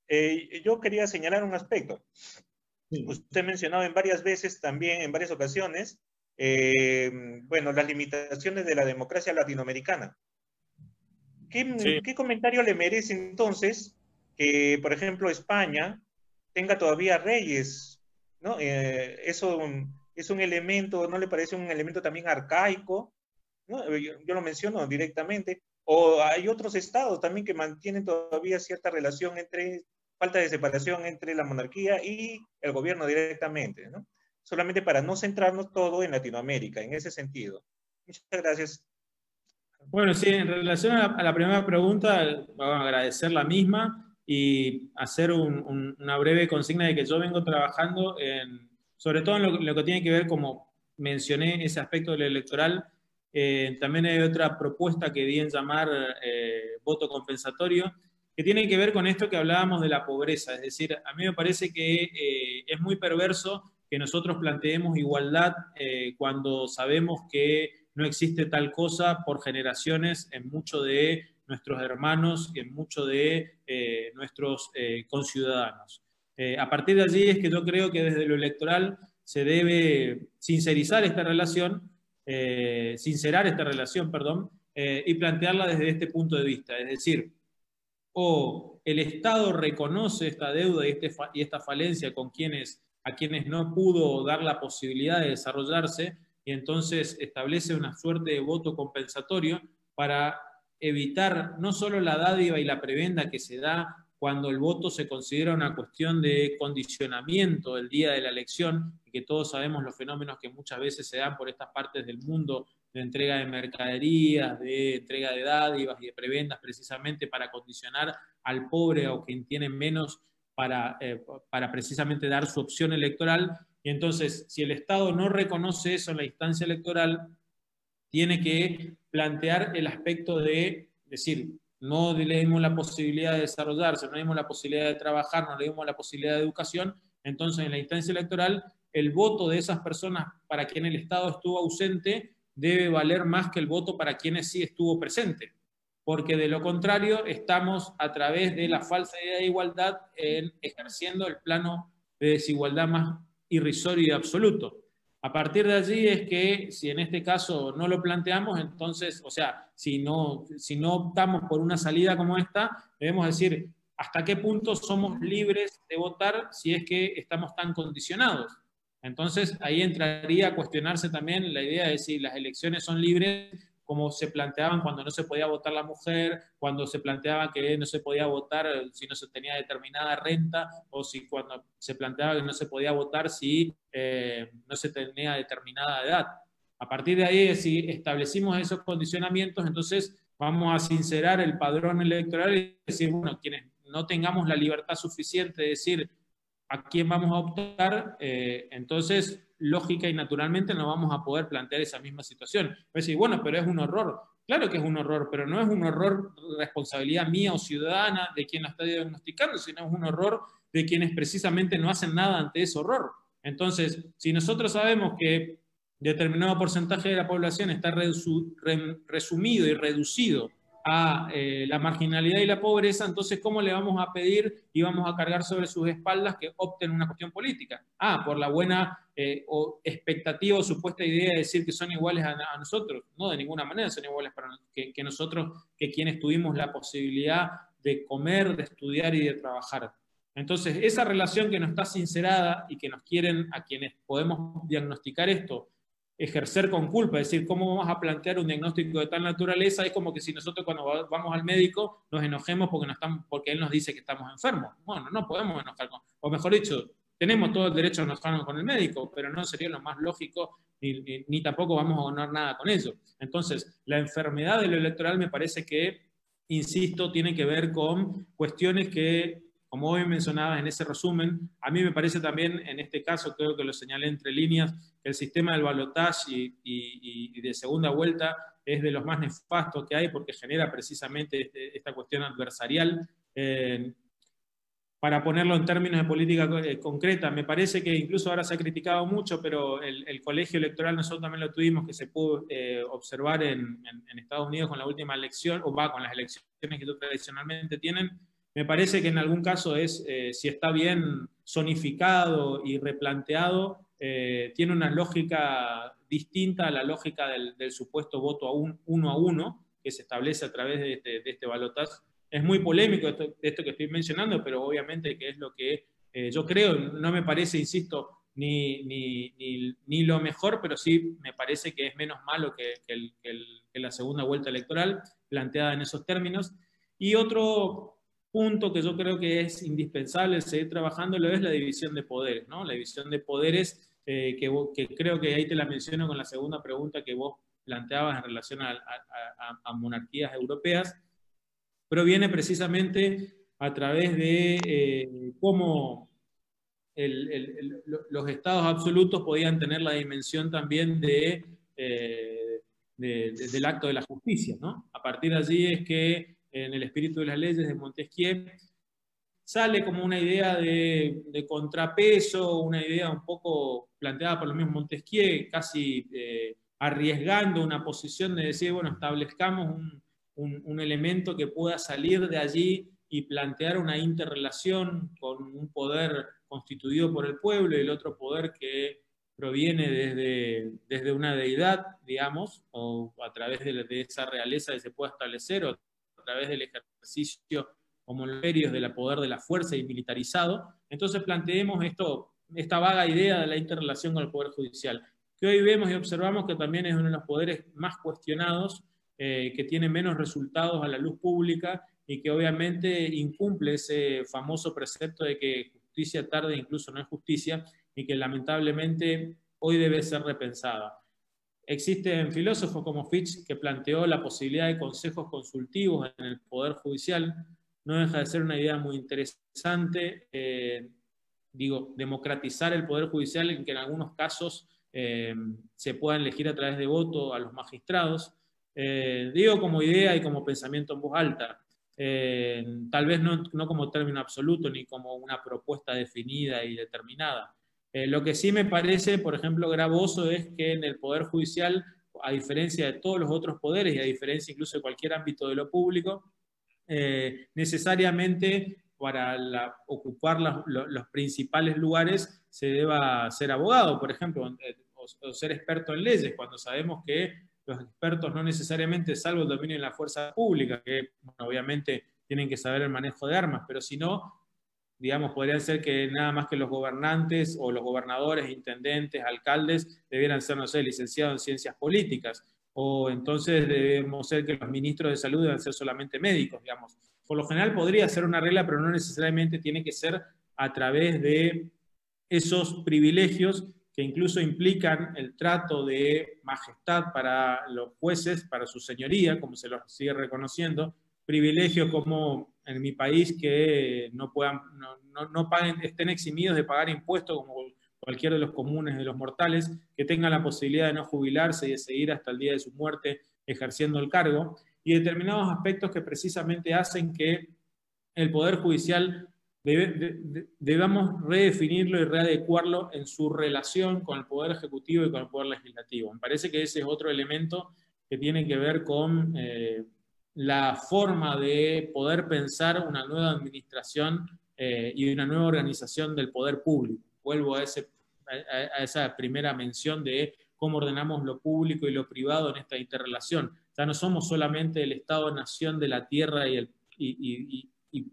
Eh, yo quería señalar un aspecto. Sí. Usted mencionaba en varias veces también, en varias ocasiones, eh, bueno, las limitaciones de la democracia latinoamericana. ¿Qué, sí. ¿Qué comentario le merece entonces que, por ejemplo, España tenga todavía reyes, ¿no? Eh, eso es un elemento, ¿no le parece un elemento también arcaico? ¿No? Yo, yo lo menciono directamente. O hay otros estados también que mantienen todavía cierta relación entre, falta de separación entre la monarquía y el gobierno directamente, ¿no? Solamente para no centrarnos todo en Latinoamérica, en ese sentido. Muchas gracias. Bueno, sí, en relación a la, a la primera pregunta, bueno, agradecer la misma. Y hacer un, un, una breve consigna de que yo vengo trabajando, en, sobre todo en lo, lo que tiene que ver, como mencioné, ese aspecto del electoral. Eh, también hay otra propuesta que di en llamar eh, voto compensatorio, que tiene que ver con esto que hablábamos de la pobreza. Es decir, a mí me parece que eh, es muy perverso que nosotros planteemos igualdad eh, cuando sabemos que no existe tal cosa por generaciones en mucho de nuestros hermanos y en mucho de eh, nuestros eh, conciudadanos. Eh, a partir de allí es que yo creo que desde lo electoral se debe sincerizar esta relación, eh, sincerar esta relación, perdón, eh, y plantearla desde este punto de vista. Es decir, o el Estado reconoce esta deuda y, este, y esta falencia con quienes, a quienes no pudo dar la posibilidad de desarrollarse, y entonces establece una suerte de voto compensatorio para evitar no solo la dádiva y la prebenda que se da cuando el voto se considera una cuestión de condicionamiento del día de la elección, y que todos sabemos los fenómenos que muchas veces se dan por estas partes del mundo, de entrega de mercaderías, de entrega de dádivas y de prebendas, precisamente para condicionar al pobre o quien tiene menos para, eh, para precisamente dar su opción electoral. Y entonces, si el Estado no reconoce eso en la instancia electoral, tiene que plantear el aspecto de decir, no le dimos la posibilidad de desarrollarse, no le dimos la posibilidad de trabajar, no le dimos la posibilidad de educación. Entonces, en la instancia electoral, el voto de esas personas para quien el Estado estuvo ausente debe valer más que el voto para quienes sí estuvo presente, porque de lo contrario estamos, a través de la falsa idea de igualdad, en ejerciendo el plano de desigualdad más irrisorio y absoluto. A partir de allí es que, si en este caso no lo planteamos, entonces, o sea, si no, si no optamos por una salida como esta, debemos decir hasta qué punto somos libres de votar si es que estamos tan condicionados. Entonces ahí entraría a cuestionarse también la idea de si las elecciones son libres, como se planteaban cuando no se podía votar la mujer, cuando se planteaba que no se podía votar si no se tenía determinada renta, o si cuando se planteaba que no se podía votar si eh, no se tenía determinada edad. A partir de ahí, si establecimos esos condicionamientos, entonces vamos a sincerar el padrón electoral y decir, bueno, quienes no tengamos la libertad suficiente de decir a quién vamos a optar, eh, entonces, lógica y naturalmente no vamos a poder plantear esa misma situación. Decir, bueno, pero es un horror. Claro que es un horror, pero no es un horror responsabilidad mía o ciudadana de quien la está diagnosticando, sino es un horror de quienes precisamente no hacen nada ante ese horror. Entonces, si nosotros sabemos que determinado porcentaje de la población está resu- re- resumido y reducido a eh, la marginalidad y la pobreza, entonces ¿cómo le vamos a pedir y vamos a cargar sobre sus espaldas que opten una cuestión política? Ah, por la buena eh, o expectativa o supuesta idea de decir que son iguales a, a nosotros. No, de ninguna manera son iguales para que, que nosotros, que quienes tuvimos la posibilidad de comer, de estudiar y de trabajar. Entonces, esa relación que no está sincerada y que nos quieren, a quienes podemos diagnosticar esto, ejercer con culpa, es decir, ¿cómo vamos a plantear un diagnóstico de tal naturaleza? Es como que si nosotros cuando vamos al médico nos enojemos porque, nos están, porque él nos dice que estamos enfermos. Bueno, no podemos enojar con, o mejor dicho, tenemos todo el derecho a enojarnos con el médico, pero no sería lo más lógico, ni, ni, ni tampoco vamos a ganar nada con ello. Entonces, la enfermedad de lo electoral me parece que, insisto, tiene que ver con cuestiones que, como hoy mencionabas en ese resumen, a mí me parece también, en este caso, creo que lo señalé entre líneas, que el sistema del balotaje y, y, y de segunda vuelta es de los más nefastos que hay, porque genera precisamente este, esta cuestión adversarial. Eh, para ponerlo en términos de política concreta, me parece que incluso ahora se ha criticado mucho, pero el, el colegio electoral nosotros también lo tuvimos, que se pudo eh, observar en, en, en Estados Unidos con la última elección, o va, con las elecciones que tradicionalmente tienen. Me parece que en algún caso es, eh, si está bien zonificado y replanteado, eh, tiene una lógica distinta a la lógica del, del supuesto voto a un, uno a uno que se establece a través de este, de este balotaje. Es muy polémico esto, esto que estoy mencionando, pero obviamente que es lo que eh, yo creo. No me parece, insisto, ni, ni, ni, ni lo mejor, pero sí me parece que es menos malo que, que, el, que, el, que la segunda vuelta electoral planteada en esos términos. Y otro punto que yo creo que es indispensable seguir trabajándolo es la división de poderes, ¿no? La división de poderes, eh, que, vos, que creo que ahí te la menciono con la segunda pregunta que vos planteabas en relación a, a, a monarquías europeas, proviene precisamente a través de eh, cómo el, el, el, los estados absolutos podían tener la dimensión también de, eh, de, de, del acto de la justicia, ¿no? A partir de allí es que en El espíritu de las leyes de Montesquieu, sale como una idea de, de contrapeso, una idea un poco planteada por lo mismo Montesquieu, casi eh, arriesgando una posición de decir, bueno, establezcamos un, un, un elemento que pueda salir de allí y plantear una interrelación con un poder constituido por el pueblo y el otro poder que proviene desde, desde una deidad, digamos, o a través de, de esa realeza que se pueda establecer, o a través del ejercicio homologario del poder de la fuerza y militarizado. Entonces planteemos esto, esta vaga idea de la interrelación con el Poder Judicial. que hoy vemos y observamos que también es uno de los poderes más cuestionados, eh, que tiene menos resultados a la luz pública y que obviamente incumple ese famoso precepto de que justicia tarde incluso no es justicia, y que lamentablemente hoy debe ser repensada. Existen filósofos como Fitch, que planteó la posibilidad de consejos consultivos en el Poder Judicial. No deja de ser una idea muy interesante, eh, digo, democratizar el Poder Judicial en que en algunos casos eh, se puedan elegir a través de voto a los magistrados. Eh, digo como idea y como pensamiento en voz alta, eh, tal vez no, no como término absoluto ni como una propuesta definida y determinada. Eh, lo que sí me parece, por ejemplo, gravoso es que en el Poder Judicial, a diferencia de todos los otros poderes y a diferencia incluso de cualquier ámbito de lo público, eh, necesariamente para la, ocupar la, lo, los principales lugares se deba ser abogado, por ejemplo, eh, o, o ser experto en leyes, cuando sabemos que los expertos no necesariamente, salvo el dominio de la fuerza pública, que bueno, obviamente tienen que saber el manejo de armas, pero si no, digamos, podrían ser que nada más que los gobernantes o los gobernadores, intendentes, alcaldes, debieran ser, no sé, licenciados en ciencias políticas, o entonces debemos ser que los ministros de salud deben ser solamente médicos, digamos. Por lo general podría ser una regla, pero no necesariamente tiene que ser a través de esos privilegios que incluso implican el trato de majestad para los jueces, para su señoría, como se los sigue reconociendo, privilegios como en mi país que no puedan, no, no, no paguen, estén eximidos de pagar impuestos como cualquiera de los comunes de los mortales, que tengan la posibilidad de no jubilarse y de seguir hasta el día de su muerte ejerciendo el cargo, y determinados aspectos que precisamente hacen que el Poder Judicial debe, de, de, debamos redefinirlo y readecuarlo en su relación con el Poder Ejecutivo y con el Poder Legislativo. Me parece que ese es otro elemento que tiene que ver con... Eh, la forma de poder pensar una nueva administración eh, y una nueva organización del poder público. Vuelvo a, ese, a, a esa primera mención de cómo ordenamos lo público y lo privado en esta interrelación. Ya no somos solamente el Estado-nación de la tierra y, el, y, y, y, y,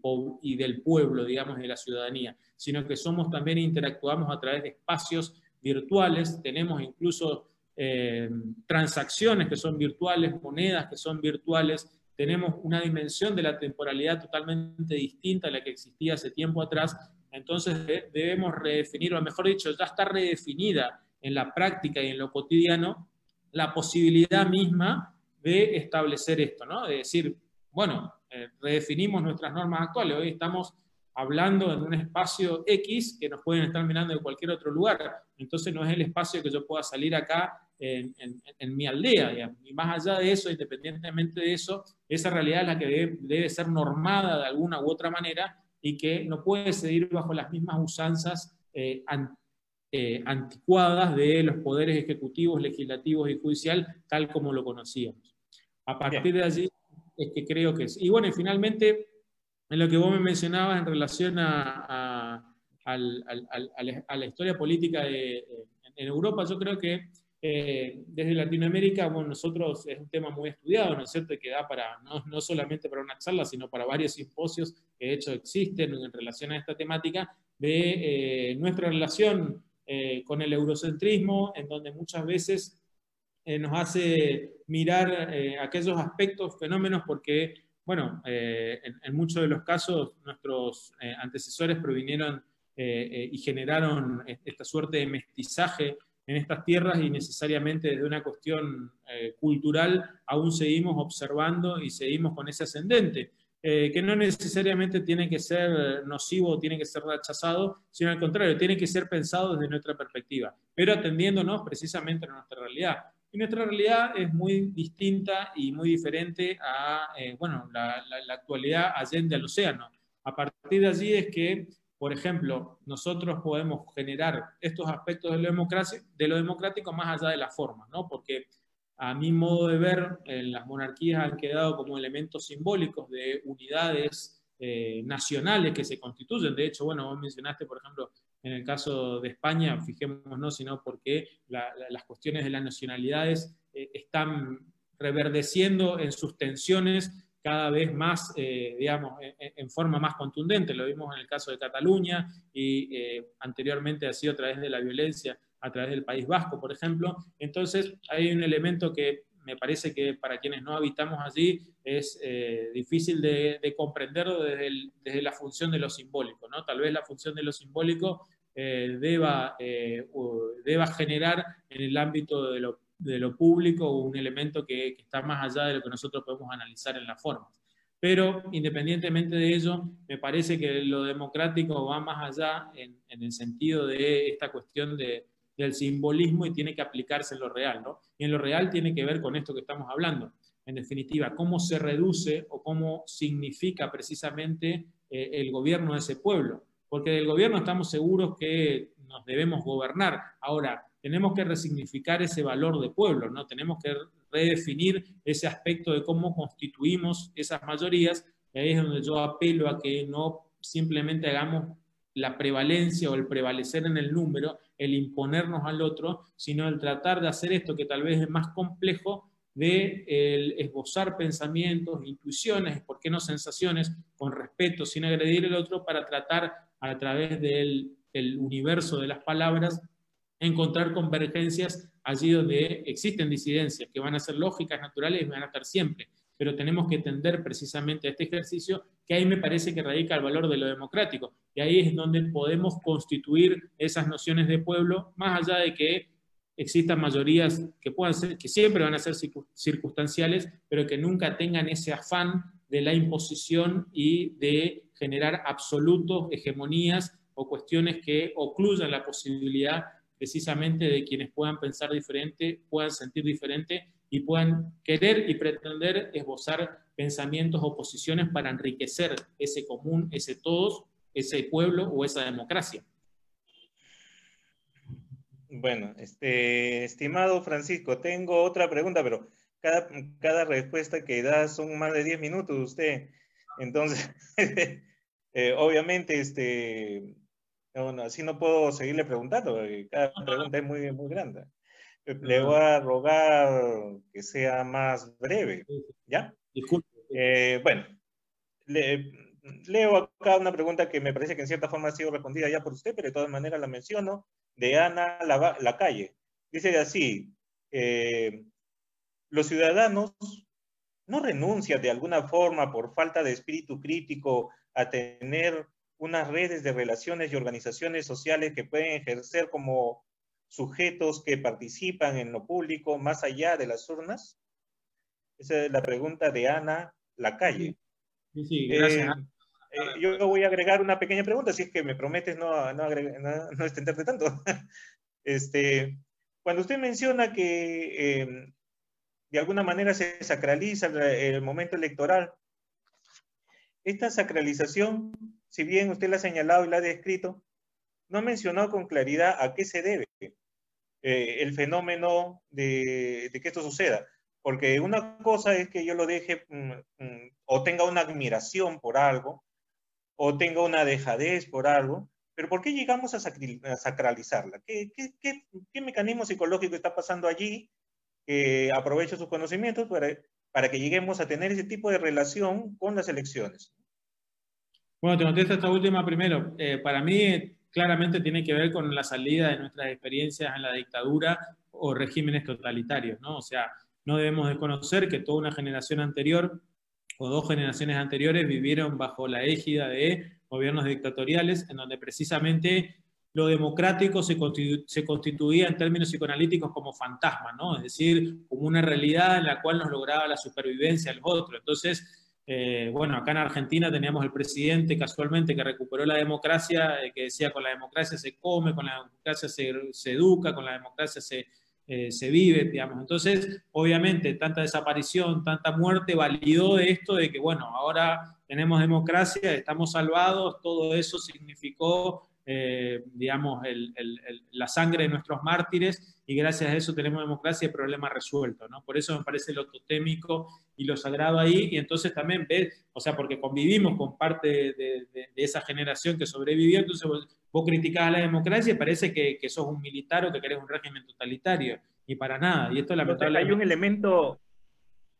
y del pueblo, digamos, de la ciudadanía, sino que somos también, interactuamos a través de espacios virtuales, tenemos incluso eh, transacciones que son virtuales, monedas que son virtuales. Tenemos una dimensión de la temporalidad totalmente distinta a la que existía hace tiempo atrás, entonces debemos redefinir, o mejor dicho, ya está redefinida en la práctica y en lo cotidiano la posibilidad misma de establecer esto, ¿no? De decir, bueno, eh, redefinimos nuestras normas actuales, hoy estamos hablando en un espacio X que nos pueden estar mirando de cualquier otro lugar, entonces no es el espacio que yo pueda salir acá En, en, en mi aldea, digamos. Y más allá de eso, independientemente de eso, esa realidad es la que debe, debe ser normada de alguna u otra manera y que no puede seguir bajo las mismas usanzas eh, an, eh, anticuadas de los poderes ejecutivos, legislativos y judicial, tal como lo conocíamos. A partir de allí es que creo que es. Y bueno, y finalmente, en lo que vos me mencionabas en relación a, a, al, al, al, a la historia política de, en Europa, yo creo que Eh, desde Latinoamérica, bueno, nosotros es un tema muy estudiado, ¿no es cierto? Que da para, no, no solamente para una charla, sino para varios simposios que de hecho existen en relación a esta temática, de eh, nuestra relación eh, con el eurocentrismo, en donde muchas veces eh, nos hace mirar eh, aquellos aspectos, fenómenos, porque, bueno, eh, en, en muchos de los casos nuestros eh, antecesores provinieron eh, eh, y generaron esta suerte de mestizaje en estas tierras y necesariamente desde una cuestión eh, cultural aún seguimos observando y seguimos con ese ascendente, eh, que no necesariamente tiene que ser nocivo, tiene que ser rechazado, sino al contrario, tiene que ser pensado desde nuestra perspectiva, pero atendiéndonos precisamente a nuestra realidad. Y nuestra realidad es muy distinta y muy diferente a eh, bueno, la, la, la actualidad allende al océano. A partir de allí es que, por ejemplo, nosotros podemos generar estos aspectos de lo, democracia, de lo democrático más allá de la forma, ¿no? Porque a mi modo de ver, eh, las monarquías han quedado como elementos simbólicos de unidades eh, nacionales que se constituyen. De hecho, bueno, vos mencionaste, por ejemplo, en el caso de España, fijémonos, sino porque la, la, las cuestiones de las nacionalidades eh, están reverdeciendo en sus tensiones cada vez más, eh, digamos, en, en forma más contundente. Lo vimos en el caso de Cataluña y eh, anteriormente ha sido a través de la violencia a través del País Vasco, por ejemplo. Entonces, hay un elemento que me parece que para quienes no habitamos allí es eh, difícil de, de comprenderlo desde, el, desde la función de lo simbólico, ¿no? Tal vez la función de lo simbólico eh, deba, eh, deba generar en el ámbito de lo, de lo público un elemento que, que está más allá de lo que nosotros podemos analizar en las formas. Pero, independientemente de ello, me parece que lo democrático va más allá en, en el sentido de esta cuestión de, del simbolismo y tiene que aplicarse en lo real, ¿no? Y en lo real tiene que ver con esto que estamos hablando. En definitiva, cómo se reduce o cómo significa precisamente eh, el gobierno de ese pueblo. Porque del gobierno estamos seguros que nos debemos gobernar. Ahora, tenemos que resignificar ese valor de pueblo, ¿no? Tenemos que redefinir ese aspecto de cómo constituimos esas mayorías, y ahí es donde yo apelo a que no simplemente hagamos la prevalencia o el prevalecer en el número, el imponernos al otro, sino el tratar de hacer esto que tal vez es más complejo, de el esbozar pensamientos, intuiciones, por qué no sensaciones, con respeto, sin agredir al otro, para tratar a través del el universo de las palabras, encontrar convergencias allí donde existen disidencias, que van a ser lógicas, naturales, y van a estar siempre. Pero tenemos que tender precisamente a este ejercicio, que ahí me parece que radica el valor de lo democrático. Y ahí es donde podemos constituir esas nociones de pueblo, más allá de que existan mayorías que, puedan ser, que siempre van a ser circunstanciales, pero que nunca tengan ese afán de la imposición y de generar absolutos, hegemonías o cuestiones que ocluyan la posibilidad precisamente de quienes puedan pensar diferente, puedan sentir diferente y puedan querer y pretender esbozar pensamientos o posiciones para enriquecer ese común, ese todos, ese pueblo o esa democracia. Bueno, este, estimado Francisco, tengo otra pregunta, pero cada, cada respuesta que da son más de diez minutos usted. Entonces, eh, obviamente, este... No, no, así no puedo seguirle preguntando, porque cada pregunta es muy, muy grande. Le voy a rogar que sea más breve, ¿ya? Eh, bueno, le, leo acá una pregunta que me parece que en cierta forma ha sido respondida ya por usted, pero de todas maneras la menciono, de Ana Lacalle. Dice así, eh, los ciudadanos no renuncian de alguna forma por falta de espíritu crítico a tener unas redes de relaciones y organizaciones sociales que pueden ejercer como sujetos que participan en lo público más allá de las urnas? Esa es la pregunta de Ana Lacalle. Sí, sí, gracias. Eh, eh, yo voy a agregar una pequeña pregunta, si es que me prometes no, no, agregar, no, no extenderte tanto. Este, cuando usted menciona que eh, de alguna manera se sacraliza el, el momento electoral, esta sacralización, si bien usted la ha señalado y la ha descrito, no ha mencionado con claridad a qué se debe eh, el fenómeno de, de que esto suceda. Porque una cosa es que yo lo deje mm, mm, o tenga una admiración por algo, o tenga una dejadez por algo, pero ¿por qué llegamos a, sacri a sacralizarla? ¿Qué, qué, qué, ¿Qué mecanismo psicológico está pasando allí? Eh, aprovecho sus conocimientos para, para que lleguemos a tener ese tipo de relación con las elecciones. Bueno, te contesto esta última primero. Eh, para mí, claramente tiene que ver con la salida de nuestras experiencias en la dictadura o regímenes totalitarios, ¿no? O sea, no debemos desconocer que toda una generación anterior o dos generaciones anteriores vivieron bajo la égida de gobiernos dictatoriales, en donde precisamente lo democrático se, constitu se constituía en términos psicoanalíticos como fantasma, ¿no? Es decir, como una realidad en la cual nos lograba la supervivencia de los otros. Entonces, Eh, bueno, acá en Argentina teníamos el presidente casualmente que recuperó la democracia, eh, que decía con la democracia se come, con la democracia se, se educa, con la democracia se, eh, se vive, digamos. Entonces, obviamente, tanta desaparición, tanta muerte validó esto de que, bueno, ahora tenemos democracia, estamos salvados, todo eso significó, eh, digamos, el, el, el, la sangre de nuestros mártires y gracias a eso tenemos democracia y problema resuelto, ¿no? Por eso me parece lo totémico y lo sagrado ahí, y entonces también ves, o sea, porque convivimos con parte de, de, de esa generación que sobrevivió, entonces vos, vos criticás a la democracia y parece que, que sos un militar o que querés un régimen totalitario, y para nada, y esto lamentablemente... Hay un elemento,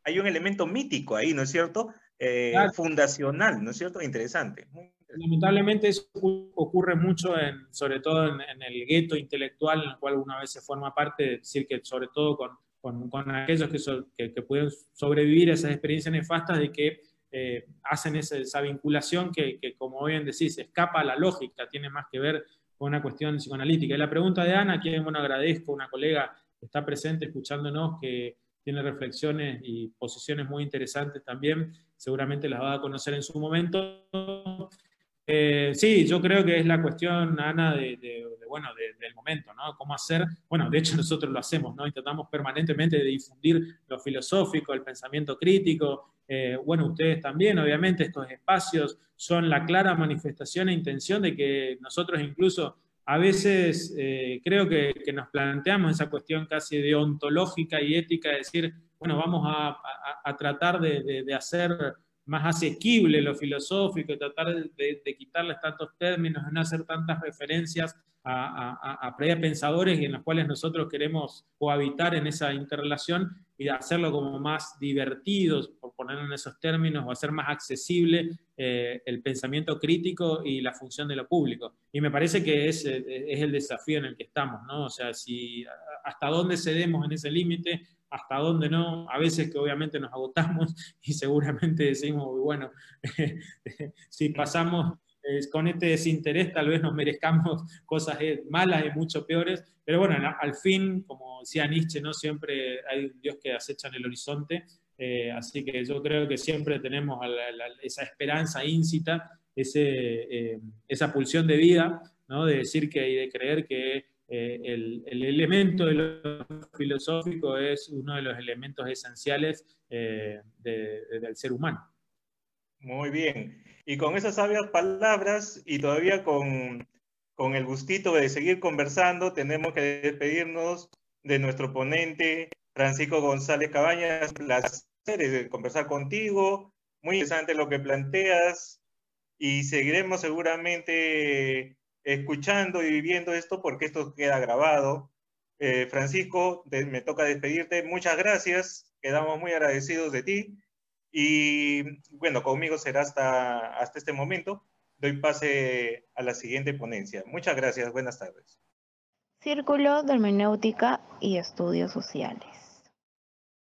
hay un elemento mítico ahí, ¿no es cierto? Eh, claro. Fundacional, ¿no es cierto? Interesante, muy Lamentablemente eso ocurre mucho, en, sobre todo en, en el gueto intelectual en el cual una vez se forma parte, es decir, que sobre todo con, con, con aquellos que, so, que, que pueden sobrevivir a esas experiencias nefastas de que eh, hacen esa, esa vinculación que, que, como bien decís, escapa a la lógica, tiene más que ver con una cuestión psicoanalítica. Y la pregunta de Ana, a quien bueno, agradezco, una colega que está presente escuchándonos, que tiene reflexiones y posiciones muy interesantes también, seguramente las va a conocer en su momento. Eh, sí, yo creo que es la cuestión, Ana, de, de, de, bueno, de, del momento, ¿no? ¿Cómo hacer? Bueno, de hecho nosotros lo hacemos, ¿no? Intentamos permanentemente de difundir lo filosófico, el pensamiento crítico. Eh, bueno, ustedes también, obviamente, estos espacios son la clara manifestación e intención de que nosotros incluso a veces eh, creo que, que nos planteamos esa cuestión casi de ontológica y ética, de decir, bueno, vamos a, a, a tratar de, de, de hacer más asequible lo filosófico, tratar de, de, de quitarles tantos términos, de no hacer tantas referencias a, a, a prepensadores y en los cuales nosotros queremos cohabitar en esa interrelación y de hacerlo como más divertidos, por ponerlo en esos términos, o hacer más accesible eh, el pensamiento crítico y la función de lo público. Y me parece que es, es el desafío en el que estamos, ¿no? O sea, si, hasta dónde cedemos en ese límite, hasta dónde no, a veces que obviamente nos agotamos y seguramente decimos, bueno, si pasamos con este desinterés tal vez nos merezcamos cosas malas y mucho peores, pero bueno, al fin, como decía Nietzsche, ¿no? Siempre hay un Dios que acecha en el horizonte, eh, así que yo creo que siempre tenemos la, la, esa esperanza íncita, ese, eh, esa pulsión de vida, ¿no? De decir que y de creer que Eh, el, el elemento de lo filosófico es uno de los elementos esenciales eh, de, de, del ser humano. Muy bien. Y con esas sabias palabras y todavía con, con el gustito de seguir conversando, tenemos que despedirnos de nuestro ponente Francisco González Cabañas. Un placer conversar contigo. Muy interesante lo que planteas y seguiremos seguramente escuchando y viviendo esto, porque esto queda grabado. Eh, Francisco, te, me toca despedirte. Muchas gracias, quedamos muy agradecidos de ti. Y bueno, conmigo será hasta, hasta este momento. Doy pase a la siguiente ponencia. Muchas gracias, buenas tardes. Círculo de Hermenéutica y Estudios Sociales.